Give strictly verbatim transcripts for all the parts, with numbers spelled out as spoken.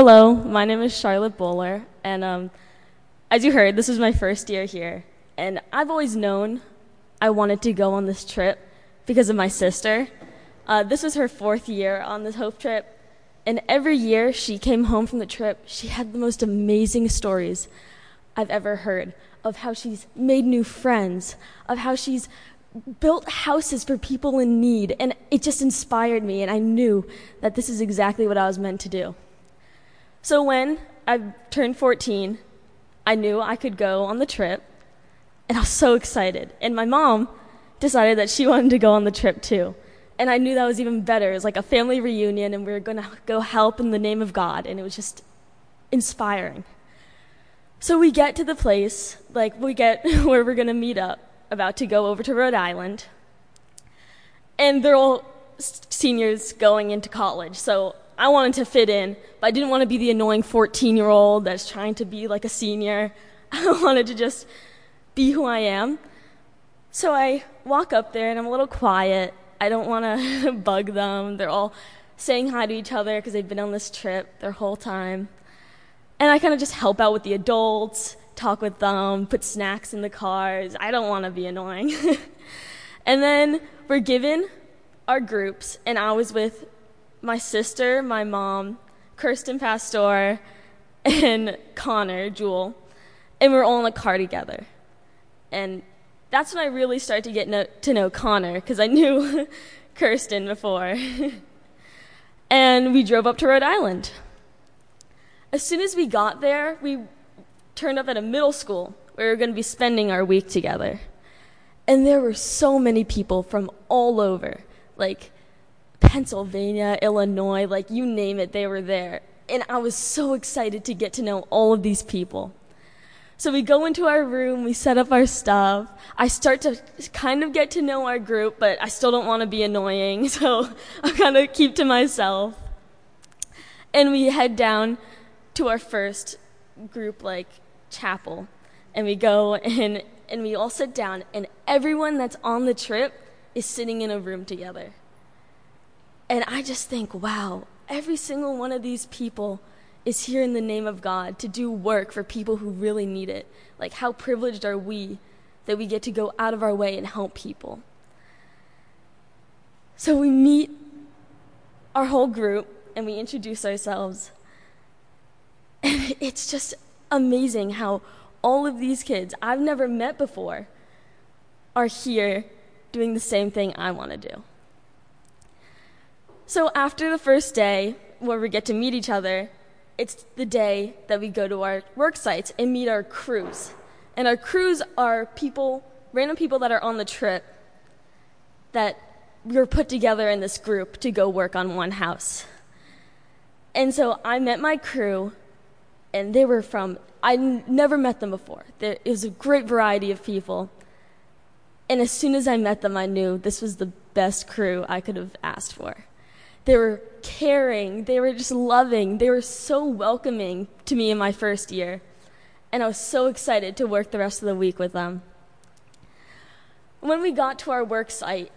Hello, my name is Charlotte Bowler, and um, as you heard, this is my first year here, and I've always known I wanted to go on this trip because of my sister. Uh, this was her fourth year on this Hope trip, and every year she came home from the trip, she had the most amazing stories I've ever heard of how she's made new friends, of how she's built houses for people in need, and it just inspired me, and I knew that this is exactly what I was meant to do. So when I turned fourteen, I knew I could go on the trip, and I was so excited. And my mom decided that she wanted to go on the trip too, and I knew that was even better. It was like a family reunion, and we were going to go help in the name of God, and it was just inspiring. So we get to the place, like we get where we're going to meet up, about to go over to Rhode Island, and they're all seniors going into college, so I wanted to fit in, but I didn't want to be the annoying fourteen-year-old that's trying to be like a senior. I wanted to just be who I am. So I walk up there, and I'm a little quiet. I don't want to bug them. They're all saying hi to each other because they've been on this trip their whole time. And I kind of just help out with the adults, talk with them, put snacks in the cars. I don't want to be annoying. And then we're given our groups, and I was with my sister, my mom, Kirsten Pastor, and Connor, Jewel, and we're all in a car together. And that's when I really started to get no- to know Connor, because I knew Kirsten before. And we drove up to Rhode Island. As soon as we got there, we turned up at a middle school where we were going to be spending our week together. And there were so many people from all over, like Pennsylvania, Illinois, like you name it, they were there. And I was so excited to get to know all of these people. So we go into our room, we set up our stuff. I start to kind of get to know our group, but I still don't want to be annoying, so I kind of keep to myself. And we head down to our first group, like, chapel. And we go and, and we all sit down, and everyone that's on the trip is sitting in a room together. And I just think, wow, every single one of these people is here in the name of God to do work for people who really need it. Like, how privileged are we that we get to go out of our way and help people? So we meet our whole group, and we introduce ourselves. And it's just amazing how all of these kids I've never met before are here doing the same thing I want to do. So after the first day where we get to meet each other, it's the day that we go to our work sites and meet our crews. And our crews are people, random people that are on the trip that we're put together in this group to go work on one house. And so I met my crew, and they were from, I never met them before. There is a great variety of people. And as soon as I met them, I knew this was the best crew I could have asked for. They were caring, they were just loving, they were so welcoming to me in my first year. And I was so excited to work the rest of the week with them. When we got to our work site,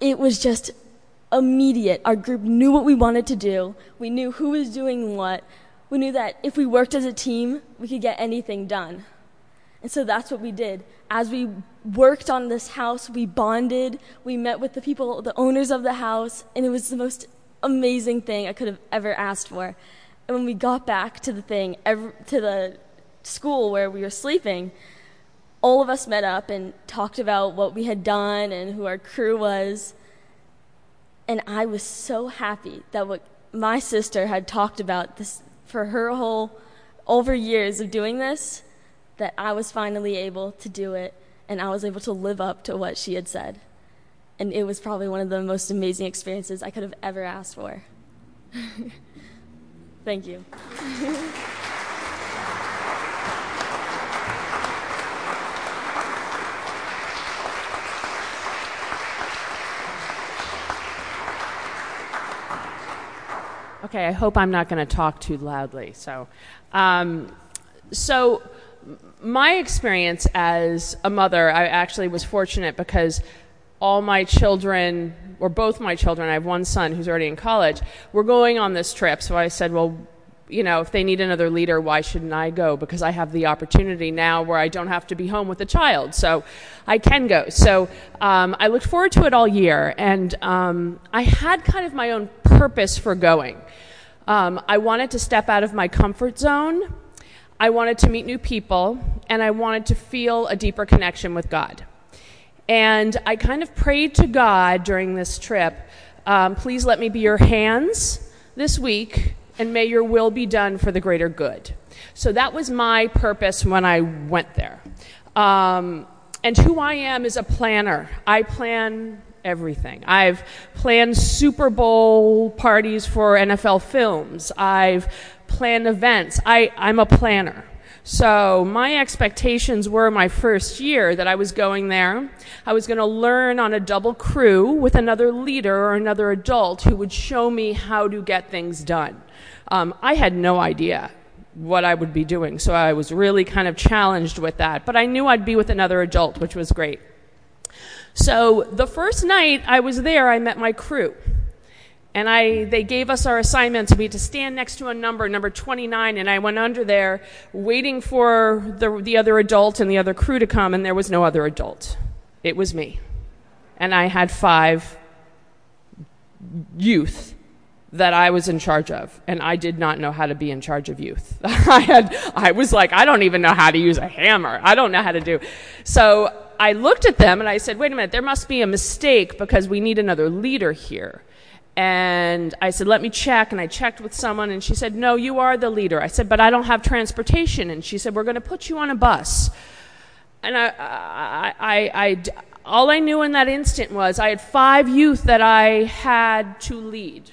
it was just immediate. Our group knew what we wanted to do, we knew who was doing what, we knew that if we worked as a team, we could get anything done. And so that's what we did. As we worked on this house, we bonded, we met with the people, the owners of the house, and it was the most amazing thing I could have ever asked for. And when we got back to the thing, every, to the school where we were sleeping, all of us met up and talked about what we had done and who our crew was. And I was so happy that what my sister had talked about this for her whole over years of doing this, that I was finally able to do it, and I was able to live up to what she had said. And it was probably one of the most amazing experiences I could have ever asked for. Thank you. Okay, I hope I'm not going to talk too loudly. So, um, so. My experience as a mother, I actually was fortunate because all my children, or both my children, I have one son who's already in college, were going on this trip. So I said, well, you know, if they need another leader, why shouldn't I go? Because I have the opportunity now where I don't have to be home with a child, so I can go. So um, I looked forward to it all year, and um, I had kind of my own purpose for going. Um, I wanted to step out of my comfort zone, I wanted to meet new people, and I wanted to feel a deeper connection with God. And I kind of prayed to God during this trip, um, please let me be your hands this week, and may your will be done for the greater good. So that was my purpose when I went there. Um, and who I am is a planner. I plan everything. I've planned Super Bowl parties for N F L films. I've planned events. I, I'm a planner. So my expectations were my first year that I was going there. I was going to learn on a double crew with another leader or another adult who would show me how to get things done. Um, I had no idea what I would be doing, so I was really kind of challenged with that. But I knew I'd be with another adult, which was great. So the first night I was there, I met my crew. And I, they gave us our assignments. We had to stand next to a number, number twenty-nine, and I went under there waiting for the, the other adult and the other crew to come, and there was no other adult. It was me. And I had five youth that I was in charge of, and I did not know how to be in charge of youth. I had, I was like, I don't even know how to use a hammer. I don't know how to do. So I looked at them and I said, wait a minute, there must be a mistake because we need another leader here. And I said, let me check. And I checked with someone and she said, no, you are the leader. I said, but I don't have transportation. And she said, we're going to put you on a bus. And I, I, I, I, all I knew in that instant was I had five youth that I had to lead.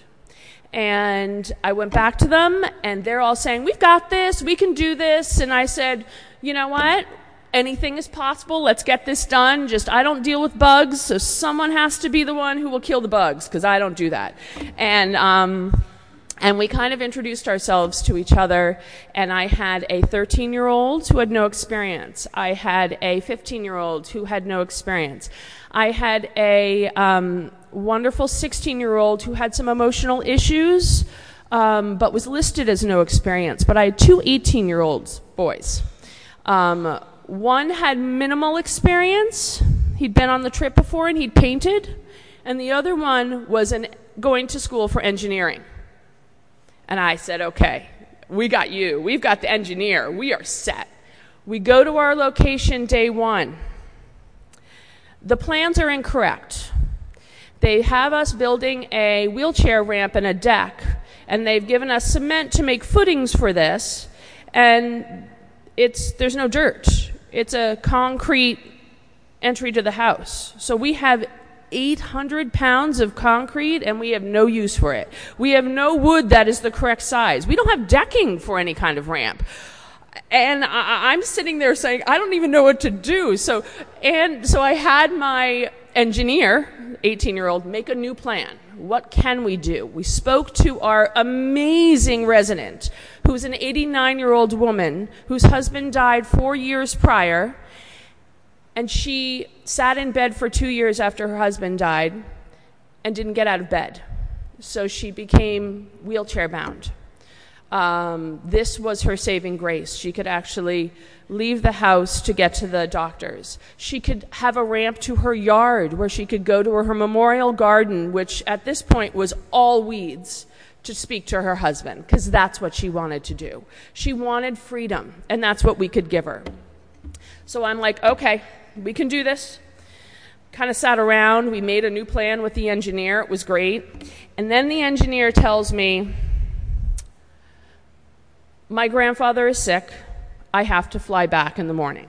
And I went back to them, and they're all saying, we've got this, we can do this. And I said, you know what? Anything is possible. Let's get this done. Just I don't deal with bugs, so someone has to be the one who will kill the bugs, because I don't do that. And um, and we kind of introduced ourselves to each other, and I had a thirteen-year-old who had no experience. I had a fifteen-year-old who had no experience. I had a um, wonderful sixteen-year-old who had some emotional issues, um, but was listed as no experience. But I had two eighteen-year-old boys. Um, one had minimal experience. He'd been on the trip before and he'd painted. And the other one was an, going to school for engineering. And I said, okay, we got you. We've got the engineer. We are set. We go to our location day one. The plans are incorrect. They have us building a wheelchair ramp and a deck, and they've given us cement to make footings for this, and it's there's no dirt. It's a concrete entry to the house. So we have eight hundred pounds of concrete, and we have no use for it. We have no wood that is the correct size. We don't have decking for any kind of ramp. And I, I'm sitting there saying, I don't even know what to do. So, and so I had my engineer, eighteen-year-old, make a new plan. What can we do? We spoke to our amazing resident, who's an eighty-nine-year-old woman whose husband died four years prior, and she sat in bed for two years after her husband died and didn't get out of bed. So she became wheelchair-bound. Um, this was her saving grace. She could actually leave the house to get to the doctors. She could have a ramp to her yard where she could go to her memorial garden, which at this point was all weeds, to speak to her husband, because that's what she wanted to do. She wanted freedom, and that's what we could give her. So I'm like, okay, we can do this. Kind of sat around. We made a new plan with the engineer. It was great. And then the engineer tells me, my grandfather is sick. I have to fly back in the morning.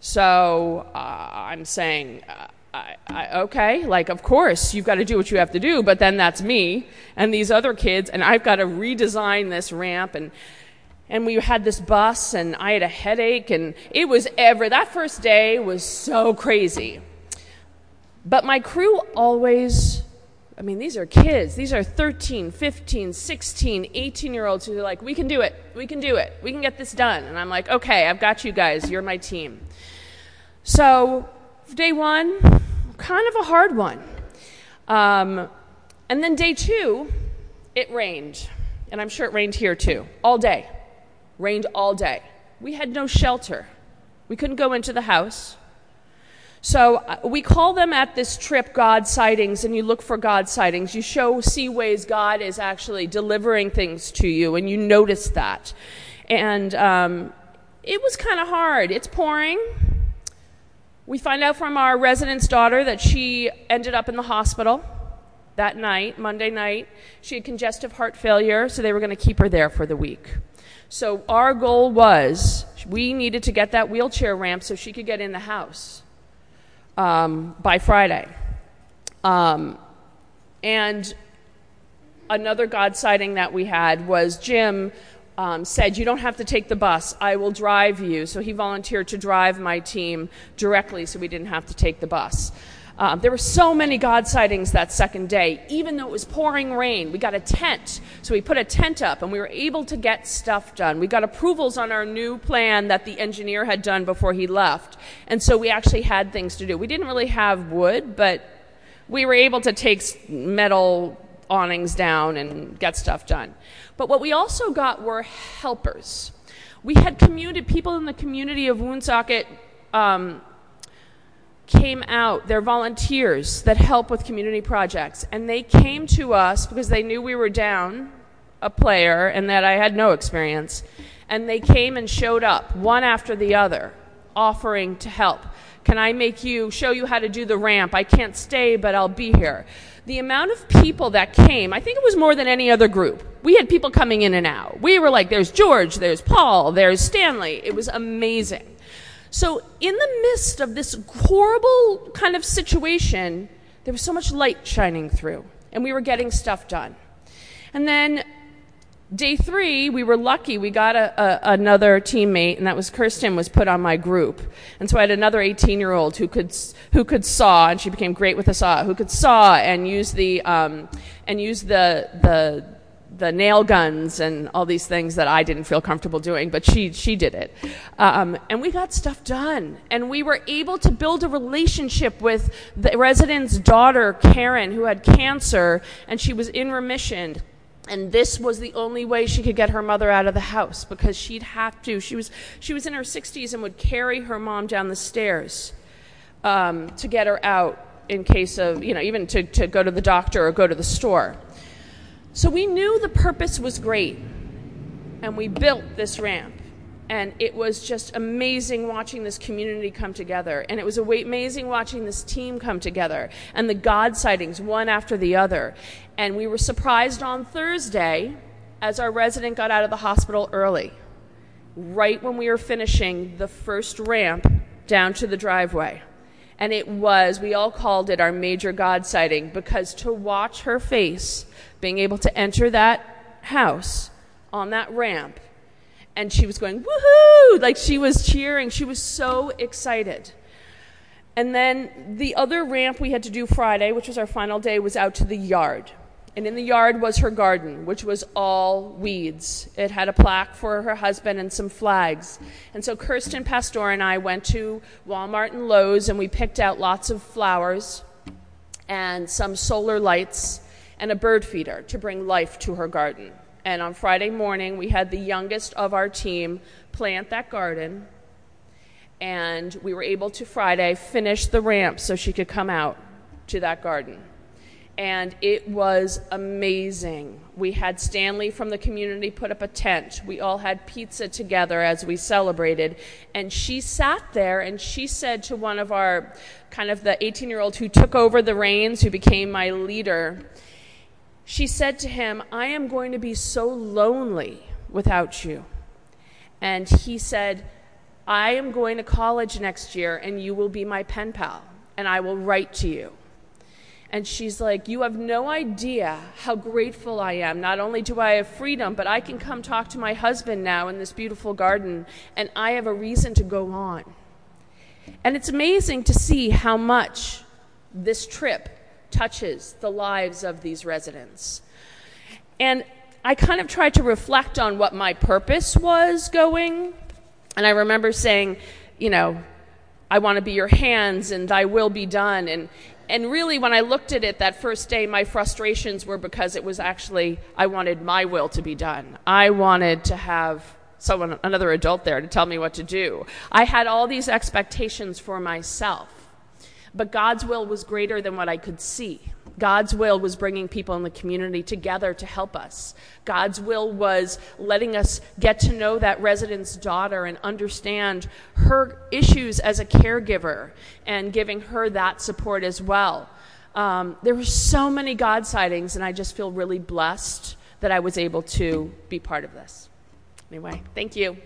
So uh, I'm saying, uh, I, I, okay, like, of course, you've got to do what you have to do, but then that's me and these other kids, and I've got to redesign this ramp. And and we had this bus, and I had a headache, and it was ever. That first day was so crazy. But my crew always... I mean, these are kids. These are thirteen, fifteen, sixteen, eighteen-year-olds who are like, we can do it. We can do it. We can get this done. And I'm like, okay, I've got you guys. You're my team. So day one, kind of a hard one. Um, and then day two, it rained. and I'm sure it rained here too, all day. Rained all day. We had no shelter. We couldn't go into the house. So we call them at this trip God sightings, and you look for God sightings. You show, see ways God is actually delivering things to you, and you notice that. And um, it was kind of hard. It's pouring. We find out from our resident's daughter that she ended up in the hospital that night, Monday night. She had congestive heart failure, so they were going to keep her there for the week. So our goal was we needed to get that wheelchair ramp so she could get in the house um, by Friday. Um, and another God sighting that we had was Jim um, said, you don't have to take the bus. I will drive you. So he volunteered to drive my team directly so we didn't have to take the bus. Um, there were so many God sightings that second day, even though it was pouring rain. We got a tent, so we put a tent up, and we were able to get stuff done. We got approvals on our new plan that the engineer had done before he left, and so we actually had things to do. We didn't really have wood, but we were able to take metal awnings down and get stuff done. But what we also got were helpers. We had community, people in the community of Woonsocket, um, came out, they're volunteers that help with community projects, and they came to us because they knew we were down a player and that I had no experience, and they came and showed up one after the other offering to help. Can I make you, show you how to do the ramp? I can't stay, but I'll be here. The amount of people that came, I think it was more than any other group. We had people coming in and out. We were like, there's George, there's Paul, there's Stanley. It was amazing. So in the midst of this horrible kind of situation, there was so much light shining through, and we were getting stuff done. And then day three, we were lucky. We got a, a, another teammate, and that was Kirsten, was put on my group. And so I had another eighteen-year-old who could who could saw, and she became great with a saw, who could saw and use the um, and use the the. the nail guns and all these things that I didn't feel comfortable doing, but she she did it. Um, and we got stuff done. And we were able to build a relationship with the resident's daughter, Karen, who had cancer, and she was in remission. And this was the only way she could get her mother out of the house because she'd have to. She was, she was in her sixties and would carry her mom down the stairs um, to get her out in case of, you know, even to, to go to the doctor or go to the store. So we knew the purpose was great, and we built this ramp, and it was just amazing watching this community come together, and it was amazing watching this team come together, and the God sightings one after the other. And we were surprised on Thursday as our resident got out of the hospital early, right when we were finishing the first ramp down to the driveway. And it was, we all called it our major God sighting, because to watch her face being able to enter that house on that ramp, and she was going, woohoo, like she was cheering. She was so excited. And then the other ramp we had to do Friday, which was our final day, was out to the yard. And in the yard was her garden, which was all weeds. It had a plaque for her husband and some flags. And so Kirsten Pastor and I went to Walmart and Lowe's, and we picked out lots of flowers and some solar lights and a bird feeder to bring life to her garden. And on Friday morning, we had the youngest of our team plant that garden, and we were able to Friday finish the ramp so she could come out to that garden. And it was amazing. We had Stanley from the community put up a tent. We all had pizza together as we celebrated. And she sat there, and she said to one of our, kind of the eighteen-year-old who took over the reins, who became my leader, she said to him, I am going to be so lonely without you. And he said, I am going to college next year, and you will be my pen pal, and I will write to you. And she's like, you have no idea how grateful I am. Not only do I have freedom, but I can come talk to my husband now in this beautiful garden, and I have a reason to go on. And it's amazing to see how much this trip touches the lives of these residents. And I kind of tried to reflect on what my purpose was going, and I remember saying, you know, I want to be your hands and thy will be done. And And really, when I looked at it that first day, my frustrations were because it was actually, I wanted my will to be done. I wanted to have someone, another adult there to tell me what to do. I had all these expectations for myself. But God's will was greater than what I could see. God's will was bringing people in the community together to help us. God's will was letting us get to know that resident's daughter and understand her issues as a caregiver and giving her that support as well. Um, there were so many God sightings, and I just feel really blessed that I was able to be part of this. Anyway, thank you.